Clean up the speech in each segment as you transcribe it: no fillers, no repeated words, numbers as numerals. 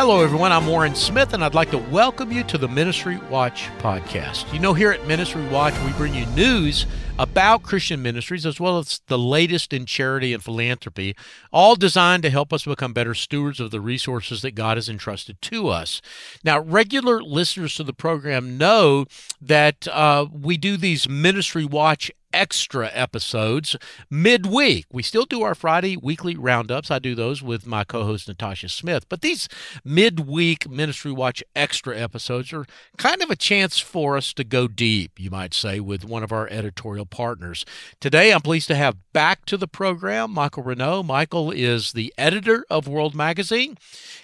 Hello, everyone. I'm Warren Smith, and I'd like to welcome you to the Ministry Watch podcast. You know, here at Ministry Watch, we bring you news about Christian ministries, as well as the latest in charity and philanthropy, all designed to help us become better stewards of the resources that God has entrusted to us. Now, regular listeners to the program know that we do these Ministry Watch extra episodes midweek. We still do our Friday weekly roundups. I do those with my co-host Natasha Smith. But these midweek Ministry Watch extra episodes are kind of a chance for us to go deep, you might say, with one of our editorial partners. Today, I'm pleased to have back to the program Michael Reneau. Michael is the editor of World Magazine,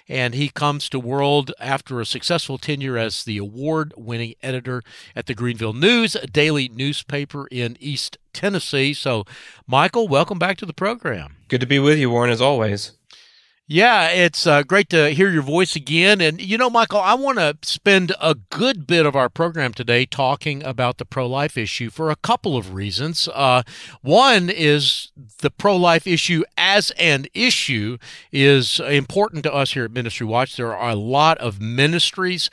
and he comes to World after a successful tenure as the award-winning editor at the Greenville News, a daily newspaper in East Tennessee. So, Michael, welcome back to the program. Good to be with you, Warren, as always. Yeah, it's great to hear your voice again. And, you know, Michael, I want to spend a good bit of our program today talking about the pro-life issue for a couple of reasons. One is the pro-life issue as an issue is important to us here at Ministry Watch. There are a lot of ministries,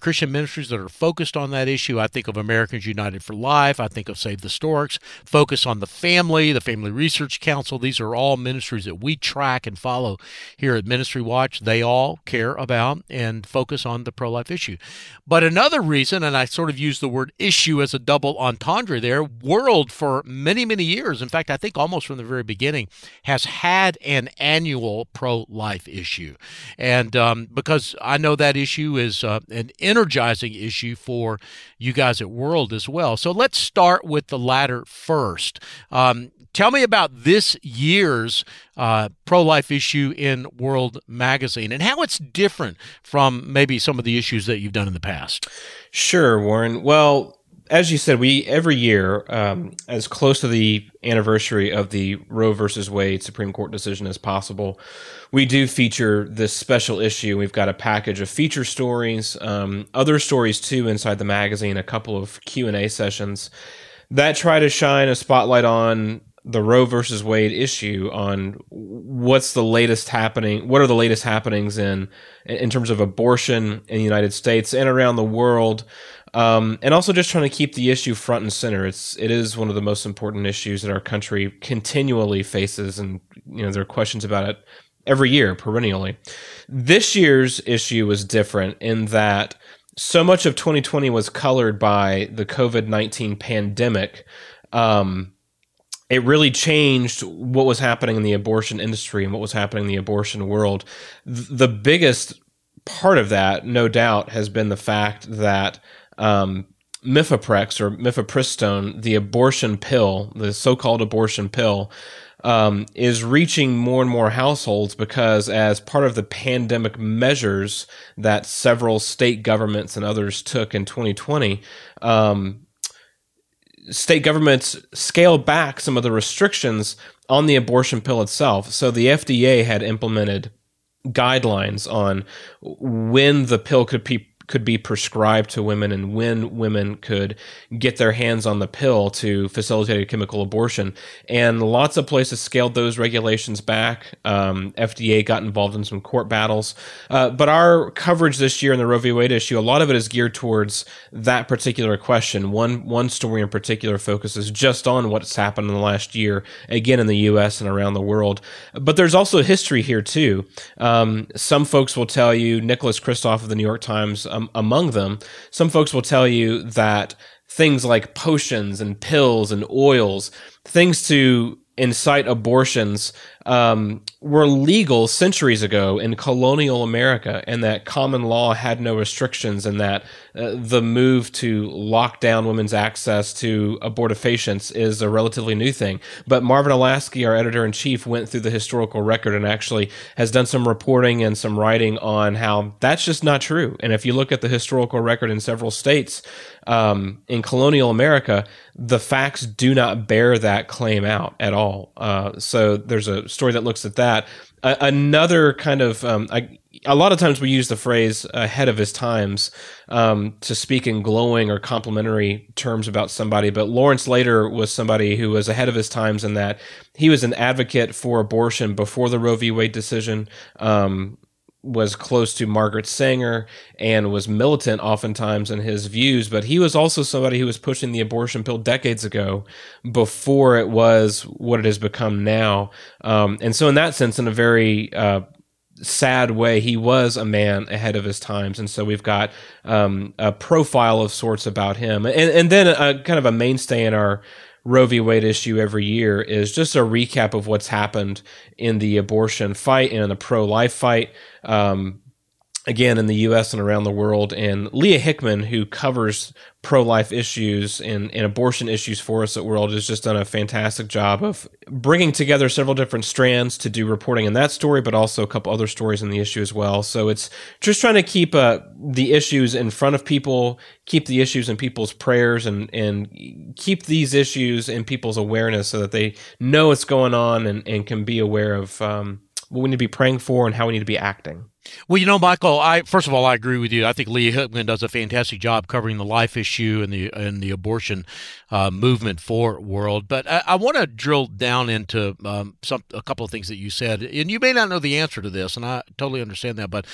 Christian ministries that are focused on that issue. I think of Americans United for Life. I think of Save the Storks, Focus on the Family Research Council. These are all ministries that we track and follow here at Ministry Watch. They all care about and focus on the pro-life issue. But another reason, and I sort of use the word issue as a double entendre there, World for many, many years, in fact, I think almost from the very beginning, has had an annual pro-life issue. And because I know that issue is an energizing issue for you guys at World as well. So let's start with the latter first. Tell me about this year's pro-life issue in World Magazine and how it's different from maybe some of the issues that you've done in the past. Sure, Warren. Well, as you said, we every year, as close to the anniversary of the Roe v. Wade Supreme Court decision as possible, we do feature this special issue. We've got a package of feature stories, other stories too inside the magazine, a couple of Q&A sessions that try to shine a spotlight on the Roe versus Wade issue, on what's the latest happening, what are the latest happenings in terms of abortion in the United States and around the world, and also just trying to keep the issue front and center. It is one of the most important issues that our country continually faces, and you know there are questions about it every year, perennially. This year's issue was different in that so much of 2020 was colored by the COVID-19 pandemic. It really changed what was happening in the abortion industry and what was happening in the abortion world. The biggest part of that, no doubt, has been the fact that Mifeprex or Mifepristone, the abortion pill, the so-called abortion pill, is reaching more and more households because as part of the pandemic measures that several state governments and others took in 2020, state governments scaled back some of the restrictions on the abortion pill itself. So the FDA had implemented guidelines on when the pill could be prescribed to women and when women could get their hands on the pill to facilitate a chemical abortion. And lots of places scaled those regulations back. FDA got involved in some court battles. But our coverage this year in the Roe v. Wade issue, a lot of it is geared towards that particular question. One story in particular focuses just on what's happened in the last year, again, in the U.S. and around the world. But there's also history here, too. Some folks will tell you, Nicholas Kristof of the New York Times, among them, some folks will tell you that things like potions and pills and oils, things to incite abortions, were legal centuries ago in colonial America, and that common law had no restrictions, and that the move to lock down women's access to abortifacients is a relatively new thing. But Marvin Olasky, our editor-in-chief, went through the historical record and actually has done some reporting and some writing on how that's just not true. And if you look at the historical record in several states in colonial America, the facts do not bear that claim out at all. So there's a story that looks at that. Another kind of a lot of times we use the phrase ahead of his times to speak in glowing or complimentary terms about somebody, but Lawrence Lader was somebody who was ahead of his times in that he was an advocate for abortion before the Roe v. Wade decision. was close to Margaret Sanger and was militant oftentimes in his views, but he was also somebody who was pushing the abortion pill decades ago before it was what it has become now. And so in that sense, in a very sad way, he was a man ahead of his times. And so we've got a profile of sorts about him. And then a kind of a mainstay in our Roe v. Wade issue every year is just a recap of what's happened in the abortion fight and in the pro-life fight, again, in the U.S. and around the world. And Leah Hickman, who covers pro-life issues and abortion issues for us at World, has just done a fantastic job of bringing together several different strands to do reporting in that story, but also a couple other stories in the issue as well. So it's just trying to keep the issues in front of people, keep the issues in people's prayers, and keep these issues in people's awareness so that they know what's going on and can be aware of what we need to be praying for and how we need to be acting. Well, you know, Michael, first of all, I agree with you. I think Leah Hickman does a fantastic job covering the life issue and the abortion movement for World. But I want to drill down into a couple of things that you said. And you may not know the answer to this, and I totally understand that. But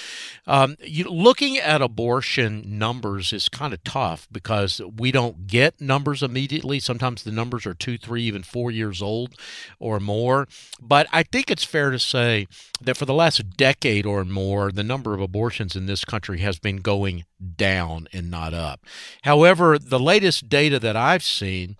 looking at abortion numbers is kind of tough because we don't get numbers immediately. Sometimes the numbers are 2, 3, even 4 years old or more. But I think it's fair to say that for the last decade or more, the number of abortions in this country has been going down and not up. However, the latest data that I've seen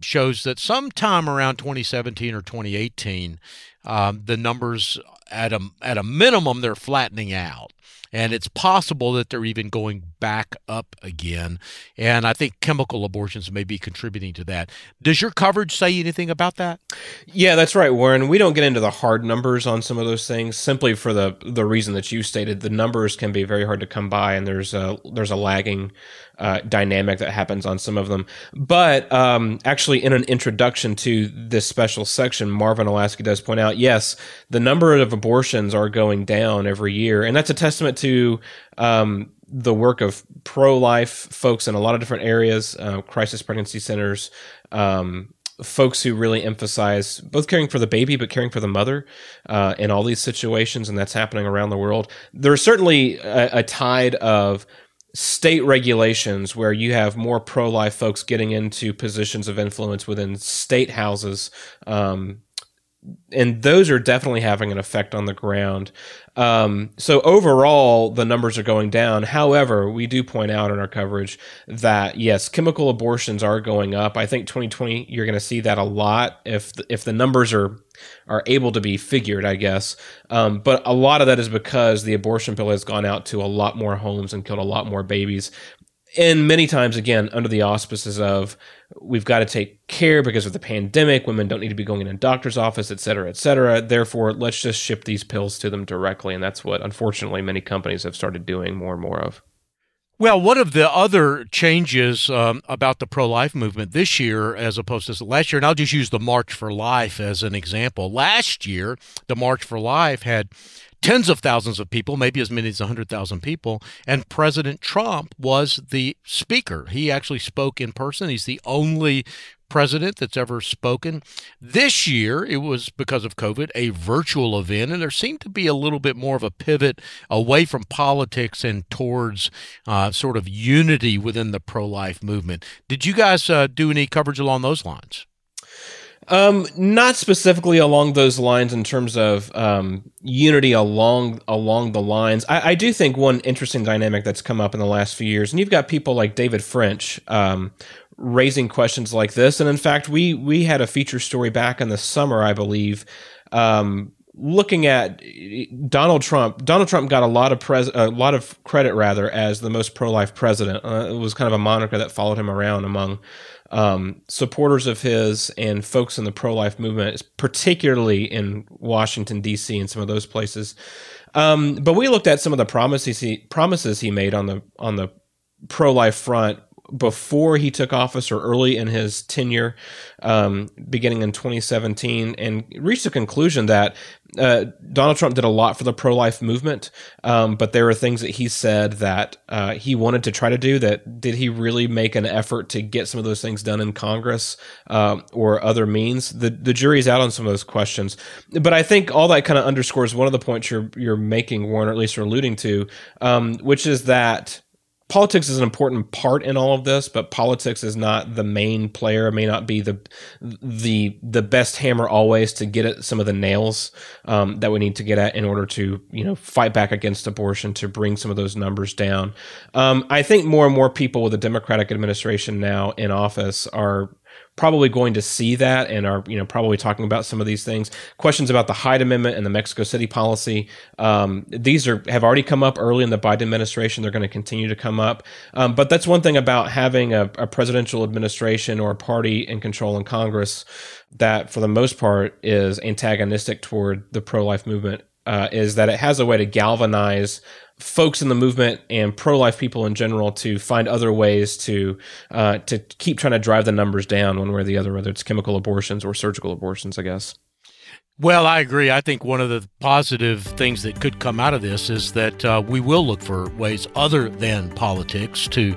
shows that sometime around 2017 or 2018, the numbers at a minimum, they're flattening out. And it's possible that they're even going back up again. And I think chemical abortions may be contributing to that. Does your coverage say anything about that? Yeah, that's right, Warren. We don't get into the hard numbers on some of those things simply for the reason that you stated. The numbers can be very hard to come by, and there's a lagging dynamic that happens on some of them. But actually, in an introduction to this special section, Marvin Olasky does point out, yes, the number of abortions are going down every year, and that's a testament to the work of pro-life folks in a lot of different areas, crisis pregnancy centers, folks who really emphasize both caring for the baby but caring for the mother in all these situations, and that's happening around the world. There's certainly a tide of state regulations where you have more pro-life folks getting into positions of influence within state houses, and those are definitely having an effect on the ground. So overall, the numbers are going down. However, we do point out in our coverage that, yes, chemical abortions are going up. I think 2020, you're going to see that a lot if the numbers are able to be figured, I guess. But a lot of that is because the abortion pill has gone out to a lot more homes and killed a lot more babies. And many times, again, under the auspices of we've got to take care because of the pandemic, women don't need to be going in a doctor's office, et cetera, therefore, let's just ship these pills to them directly, and that's what, unfortunately, many companies have started doing more and more of. Well, one of the other changes about the pro-life movement this year as opposed to last year, and I'll just use the March for Life as an example. Last year, the March for Life had tens of thousands of people, maybe as many as 100,000 people, and President Trump was the speaker. He actually spoke in person. He's the only president that's ever spoken. This year, it was, because of COVID, a virtual event, and there seemed to be a little bit more of a pivot away from politics and towards sort of unity within the pro-life movement. Did you guys do any coverage along those lines? Not specifically along those lines in terms of unity along the lines. I do think one interesting dynamic that's come up in the last few years, and you've got people like David French raising questions like this. And in fact, we had a feature story back in the summer, I believe, looking at Donald Trump. Donald Trump got a lot of credit, rather, as the most pro-life president. It was kind of a moniker that followed him around among supporters of his and folks in the pro-life movement, particularly in Washington, D.C. and some of those places. But we looked at some of the promises he made on the pro-life front before he took office or early in his tenure, beginning in 2017, and reached the conclusion that Donald Trump did a lot for the pro-life movement, but there were things that he said that he wanted to try to do that did he really make an effort to get some of those things done in Congress or other means? The jury's out on some of those questions. But I think all that kind of underscores one of the points you're making, Warren, or at least you're alluding to, which is that politics is an important part in all of this, but politics is not the main player. It may not be the best hammer always to get at some of the nails that we need to get at in order to, you know, fight back against abortion, to bring some of those numbers down. I think more and more people with the Democratic administration now in office are probably going to see that and are, you know, probably talking about some of these things. Questions about the Hyde Amendment and the Mexico City policy. These have already come up early in the Biden administration. They're going to continue to come up. But that's one thing about having a presidential administration or a party in control in Congress that, for the most part, is antagonistic toward the pro-life movement, is that it has a way to galvanize folks in the movement and pro-life people in general to find other ways to keep trying to drive the numbers down one way or the other, whether it's chemical abortions or surgical abortions, I guess. Well, I agree. I think one of the positive things that could come out of this is that we will look for ways other than politics to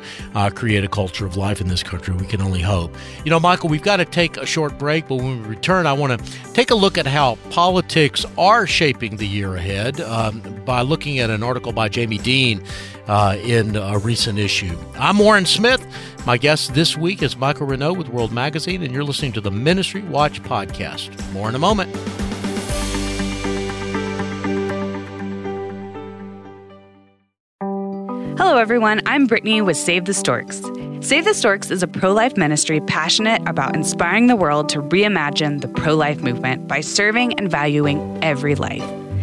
create a culture of life in this country. We can only hope. You know, Michael, we've got to take a short break, but when we return, I want to take a look at how politics are shaping the year ahead by looking at an article by Jamie Dean in a recent issue. I'm Warren Smith. My guest this week is Michael Reneau with World Magazine, and you're listening to the Ministry Watch podcast. More in a moment. Hello, everyone. I'm Brittany with Save the Storks. Save the Storks is a pro-life ministry passionate about inspiring the world to reimagine the pro-life movement by serving and valuing every life.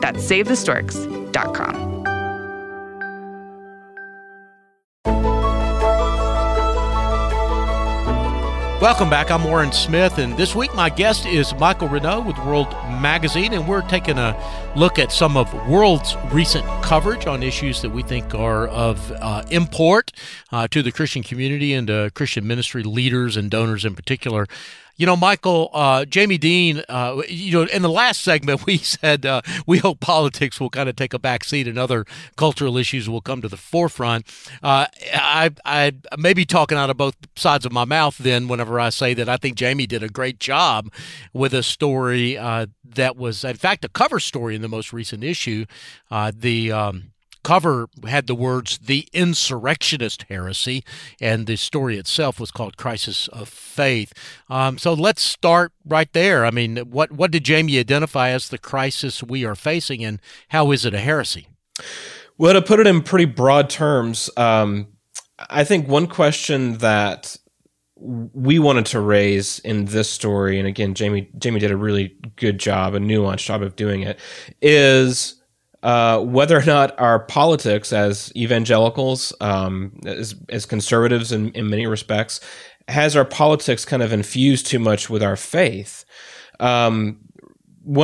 That's SaveTheStorks.com. Welcome back. I'm Warren Smith, and this week my guest is Michael Reneau with World Magazine, and we're taking a look at some of World's recent coverage on issues that we think are of import to the Christian community and to Christian ministry leaders and donors in particular. You know, Michael, Jamie Dean, you know, in the last segment, we said we hope politics will kind of take a back seat and other cultural issues will come to the forefront. I may be talking out of both sides of my mouth then whenever I say that I think Jamie did a great job with a story that was, in fact, a cover story in the most recent issue. Cover had the words, "The Insurrectionist Heresy," and the story itself was called "Crisis of Faith." So let's start right there. I mean, what did Jamie identify as the crisis we are facing, and how is it a heresy? Well, to put it in pretty broad terms, I think one question that we wanted to raise in this story, and again, Jamie did a really good job, a nuanced job of doing it, is whether or not our politics as evangelicals, as conservatives in many respects, has our politics kind of infused too much with our faith. One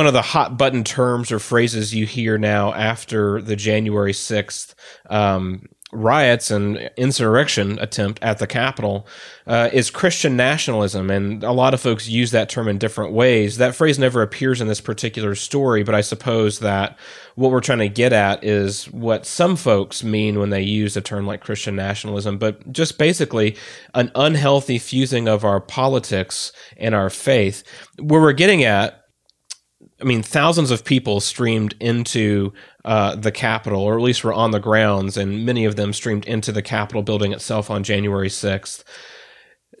of the hot button terms or phrases you hear now after the January 6th riots and insurrection attempt at the Capitol is Christian nationalism, and a lot of folks use that term in different ways. That phrase never appears in this particular story, but I suppose that what we're trying to get at is what some folks mean when they use a term like Christian nationalism, but just basically an unhealthy fusing of our politics and our faith. Where we're getting at, I mean, thousands of people streamed into the Capitol, or at least were on the grounds, and many of them streamed into the Capitol building itself on January 6th.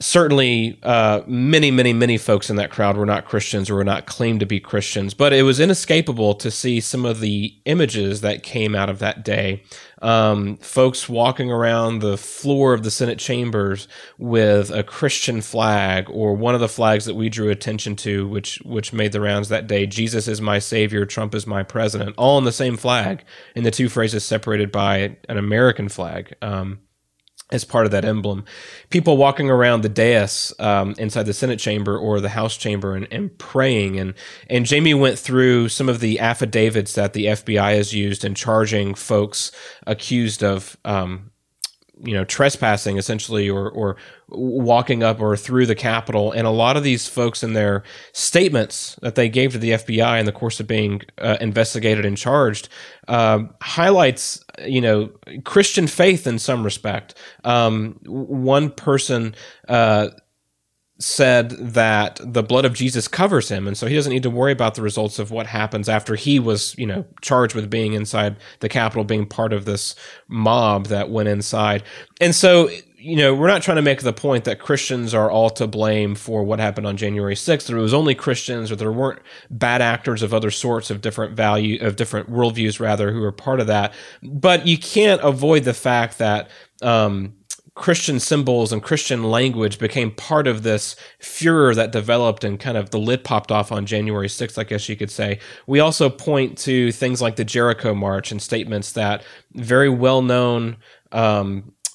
certainly many folks in that crowd were not Christians or were not claimed to be Christians, but it was inescapable to see some of the images that came out of that day. Folks walking around the floor of the Senate chambers with a Christian flag, or one of the flags that we drew attention to, which made the rounds that day, Jesus is my savior, Trump is my president, all on the same flag, and the two phrases separated by an American flag. As part of that emblem, people walking around the dais inside the Senate chamber or the House chamber and praying. And Jamie went through some of the affidavits that the FBI has used in charging folks accused of trespassing, essentially, or walking up or through the Capitol. And a lot of these folks in their statements that they gave to the FBI in the course of being investigated and charged highlights, Christian faith in some respect. One person said that the blood of Jesus covers him, and so he doesn't need to worry about the results of what happens after he was, charged with being inside the Capitol, being part of this mob that went inside. And so, we're not trying to make the point that Christians are all to blame for what happened on January 6th, or it was only Christians, or there weren't bad actors of other sorts of different worldviews, rather, who were part of that. But you can't avoid the fact that Christian symbols and Christian language became part of this furor that developed, and kind of the lid popped off on January 6th, I guess you could say. We also point to things like the Jericho March and statements that very well-known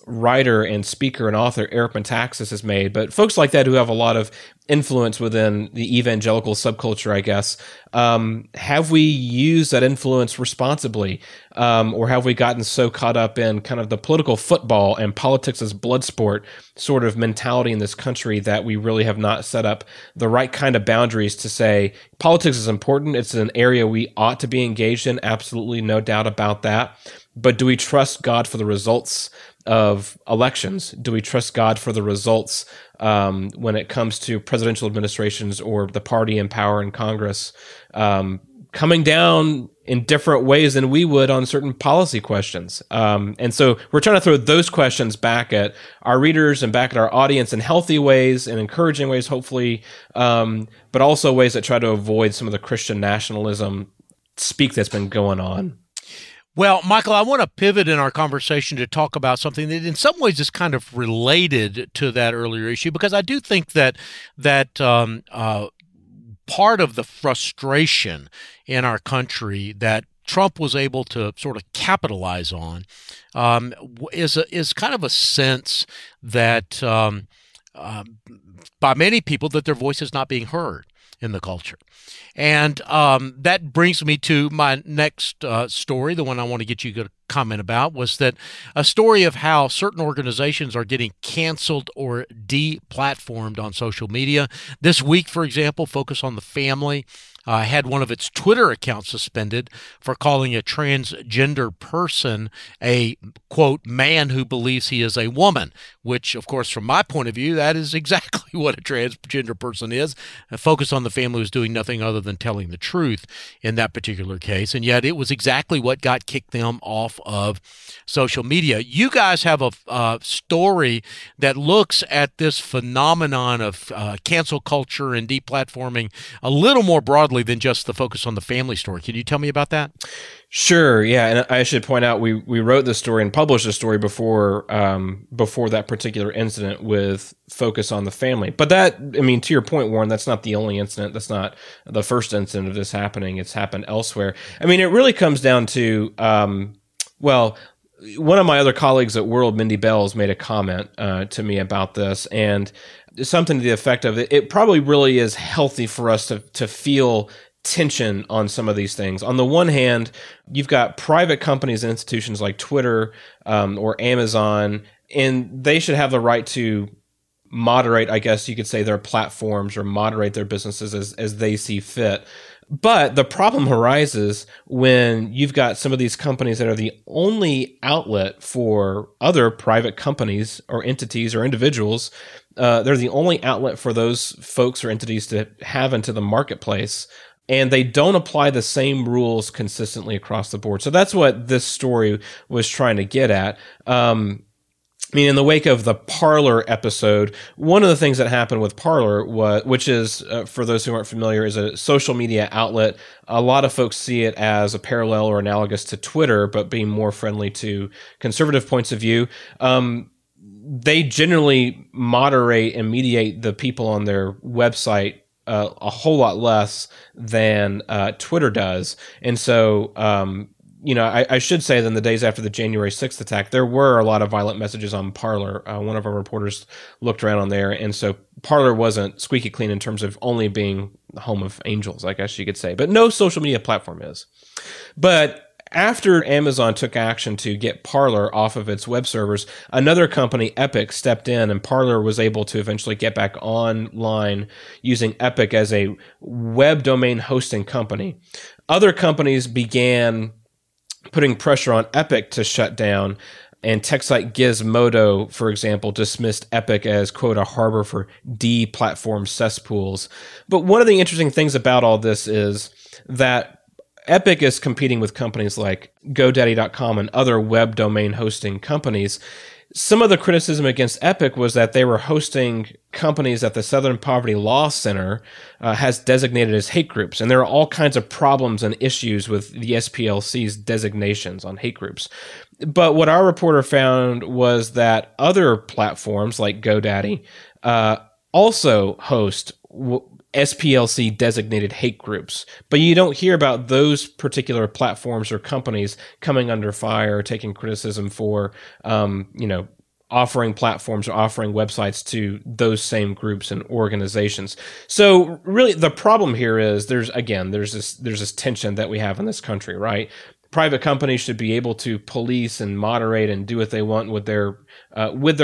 writer and speaker and author Eric Metaxas has made, but folks like that who have a lot of influence within the evangelical subculture, I guess. Have we used that influence responsibly, or have we gotten so caught up in kind of the political football and politics as blood sport sort of mentality in this country that we really have not set up the right kind of boundaries to say politics is important, it's an area we ought to be engaged in, absolutely no doubt about that, but do we trust God for the results of elections? Do we trust God for the results when it comes to presidential administrations or the party in power in Congress coming down in different ways than we would on certain policy questions? And so we're trying to throw those questions back at our readers and back at our audience in healthy ways and encouraging ways, hopefully, but also ways that try to avoid some of the Christian nationalism speak that's been going on. Well, Michael, I want to pivot in our conversation to talk about something that in some ways is kind of related to that earlier issue, because I do think that part of the frustration in our country that Trump was able to sort of capitalize on is kind of a sense that by many people that their voice is not being heard in the culture. And that brings me to my next story. The one I want to get you to comment about was that a story of how certain organizations are getting canceled or deplatformed on social media. This week, for example, Focus on the Family had one of its Twitter accounts suspended for calling a transgender person a, quote, man who believes he is a woman, which, of course, from my point of view, that is exactly what a transgender person is. A Focus on the Family was doing nothing other than telling the truth in that particular case, and yet it was exactly what got kicked them off of social media. You guys have a story that looks at this phenomenon of cancel culture and deplatforming a little more broadly than just the Focus on the Family story. Can you tell me about that? Sure, yeah, and I should point out we wrote this story and published the story before that particular incident with Focus on the Family. But that, to your point, Warren, that's not the only incident. That's not the first incident of this happening. It's happened elsewhere. It really comes down to, one of my other colleagues at World, Mindy Bells, made a comment to me about this, and something to the effect of it probably really is healthy for us to feel tension on some of these things. On the one hand, you've got private companies and institutions like Twitter or Amazon, and they should have the right to moderate, I guess you could say, their platforms or moderate their businesses as they see fit. But the problem arises when you've got some of these companies that are the only outlet for other private companies or entities or individuals. They're the only outlet for those folks or entities to have into the marketplace, and they don't apply the same rules consistently across the board. So that's what this story was trying to get at. I mean, in the wake of the Parler episode, one of the things that happened with Parler, which is, for those who aren't familiar, is a social media outlet. A lot of folks see it as a parallel or analogous to Twitter, but being more friendly to conservative points of view. They generally moderate and mediate the people on their website a whole lot less than Twitter does. And so, I should say that in the days after the January 6th attack, there were a lot of violent messages on Parler. One of our reporters looked around on there, and so Parler wasn't squeaky clean in terms of only being the home of angels, I guess you could say. But no social media platform is. But after Amazon took action to get Parler off of its web servers, another company, Epic, stepped in, and Parler was able to eventually get back online using Epic as a web domain hosting company. Other companies began putting pressure on Epic to shut down, and tech site Gizmodo, for example, dismissed Epic as, quote, a harbor for de-platform cesspools. But one of the interesting things about all this is that Epic is competing with companies like GoDaddy.com and other web domain hosting companies. Some of the criticism against Epic was that they were hosting companies that the Southern Poverty Law Center has designated as hate groups. And there are all kinds of problems and issues with the SPLC's designations on hate groups. But what our reporter found was that other platforms like GoDaddy also host SPLC-designated hate groups, but you don't hear about those particular platforms or companies coming under fire or taking criticism for, offering platforms or offering websites to those same groups and organizations. So really the problem here is there's this tension that we have in this country, right? Private companies should be able to police and moderate and do what they want with their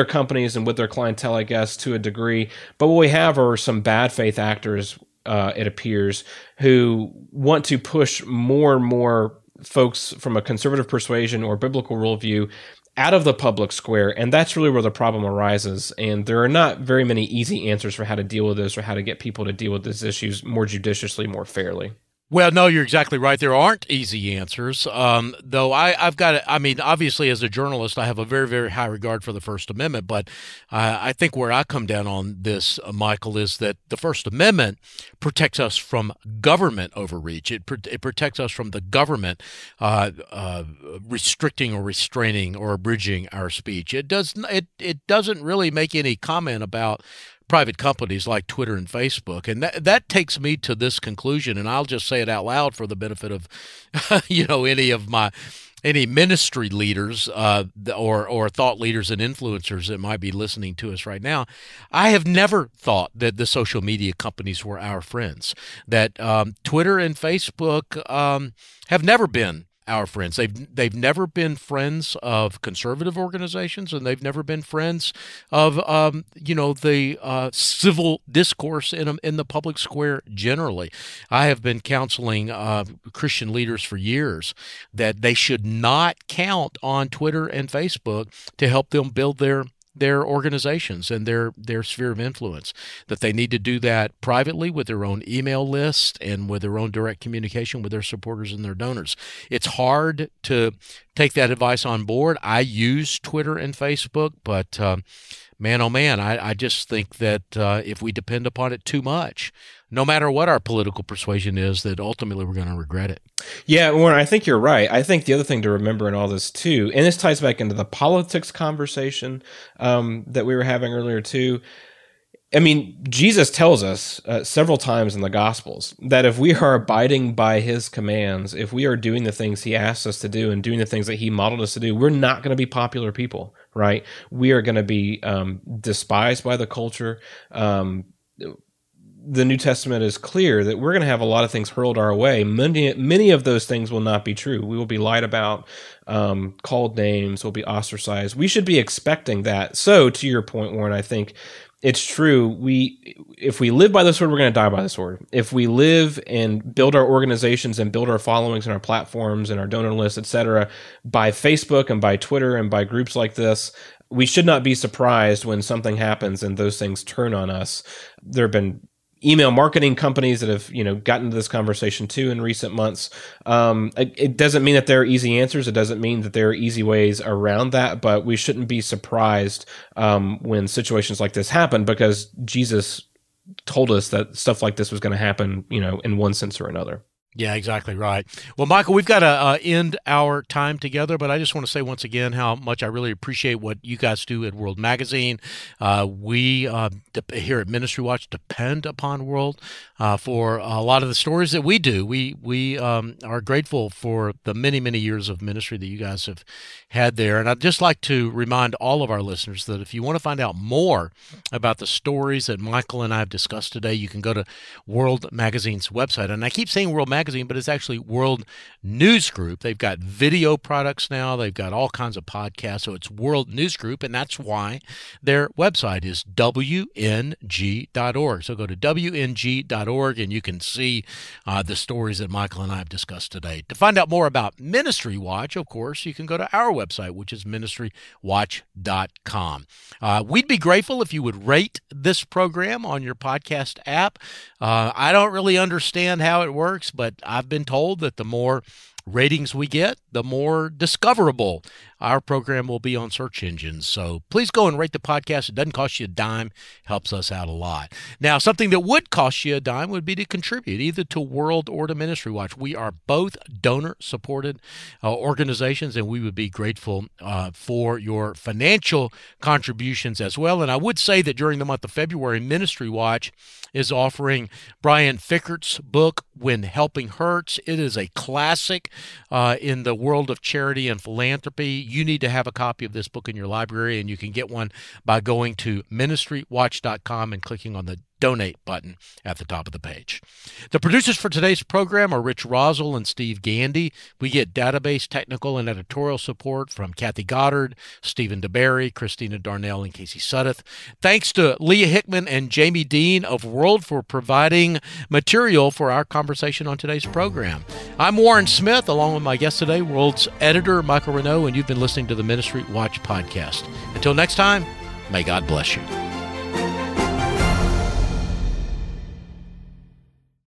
companies and with their clientele, I guess, to a degree. But what we have are some bad faith actors, it appears, who want to push more and more folks from a conservative persuasion or biblical worldview out of the public square, and that's really where the problem arises. And there are not very many easy answers for how to deal with this or how to get people to deal with these issues more judiciously, more fairly. Well, no, you're exactly right. There aren't easy answers, though obviously, as a journalist, I have a very, very high regard for the First Amendment. But I think where I come down on this, Michael, is that the First Amendment protects us from government overreach. It protects us from the government restricting or restraining or abridging our speech. It doesn't really make any comment about private companies like Twitter and Facebook. And that takes me to this conclusion, and I'll just say it out loud for the benefit of any ministry leaders or thought leaders and influencers that might be listening to us right now. I have never thought that the social media companies were our friends, that Twitter and Facebook have never been our friends. They've never been friends of conservative organizations, and they've never been friends of the civil discourse in the public square generally. I have been counseling Christian leaders for years that they should not count on Twitter and Facebook to help them build their organizations and their sphere of influence, that they need to do that privately with their own email list and with their own direct communication with their supporters and their donors. It's hard to take that advice on board. I use Twitter and Facebook, but man, oh man, I just think that if we depend upon it too much, no matter what our political persuasion is, that ultimately we're going to regret it. Yeah, Warren, I think you're right. I think the other thing to remember in all this, too, and this ties back into the politics conversation that we were having earlier, too. I mean, Jesus tells us several times in the Gospels that if we are abiding by his commands, if we are doing the things he asks us to do and doing the things that he modeled us to do, we're not going to be popular people, right? We are going to be despised by the culture. The New Testament is clear that we're going to have a lot of things hurled our way. Many of those things will not be true. We will be lied about, called names, will be ostracized. We should be expecting that. So to your point, Warren, I think it's true. If we live by this word, we're going to die by this word. If we live and build our organizations and build our followings and our platforms and our donor lists, et cetera, by Facebook and by Twitter and by groups like this, we should not be surprised when something happens and those things turn on us. There have been email marketing companies that have, you know, gotten to this conversation too in recent months. It doesn't mean that there are easy answers. It doesn't mean that there are easy ways around that, but we shouldn't be surprised when situations like this happen, because Jesus told us that stuff like this was going to happen, you know, in one sense or another. Yeah, exactly right. Well, Michael, we've got to end our time together, but I just want to say once again how much I really appreciate what you guys do at World Magazine. We here at Ministry Watch depend upon World for a lot of the stories that we do. We are grateful for the many, many years of ministry that you guys have had there. And I'd just like to remind all of our listeners that if you want to find out more about the stories that Michael and I have discussed today, you can go to World Magazine's website. And I keep saying World Magazine, but it's actually World News Group. They've got video products now. They've got all kinds of podcasts. So it's World News Group, and that's why their website is WNG.org. So go to WNG.org, and you can see the stories that Michael and I have discussed today. To find out more about Ministry Watch, of course, you can go to our website, which is MinistryWatch.com. We'd be grateful if you would rate this program on your podcast app. I don't really understand how it works, but I've been told that the more ratings we get, the more discoverable our program will be on search engines. So please go and rate the podcast. It doesn't cost you a dime, helps us out a lot. Now, something that would cost you a dime would be to contribute either to World or to Ministry Watch. We are both donor-supported organizations, and we would be grateful for your financial contributions as well. And I would say that during the month of February, Ministry Watch is offering Brian Fickert's book, When Helping Hurts. It is a classic in the world of charity and philanthropy. You need to have a copy of this book in your library, and you can get one by going to MinistryWatch.com and clicking on the Donate button at the top of the page. The producers for today's program are Rich Rosell and Steve Gandy. We get database, technical, and editorial support from Kathy Goddard, Stephen DeBerry, Christina Darnell, and Casey Suddeth. Thanks to Leah Hickman and Jamie Dean of World for providing material for our conversation on today's program. I'm Warren Smith, along with my guest today, World's editor, Michael Reneau, and you've been listening to the Ministry Watch podcast. Until next time, may God bless you.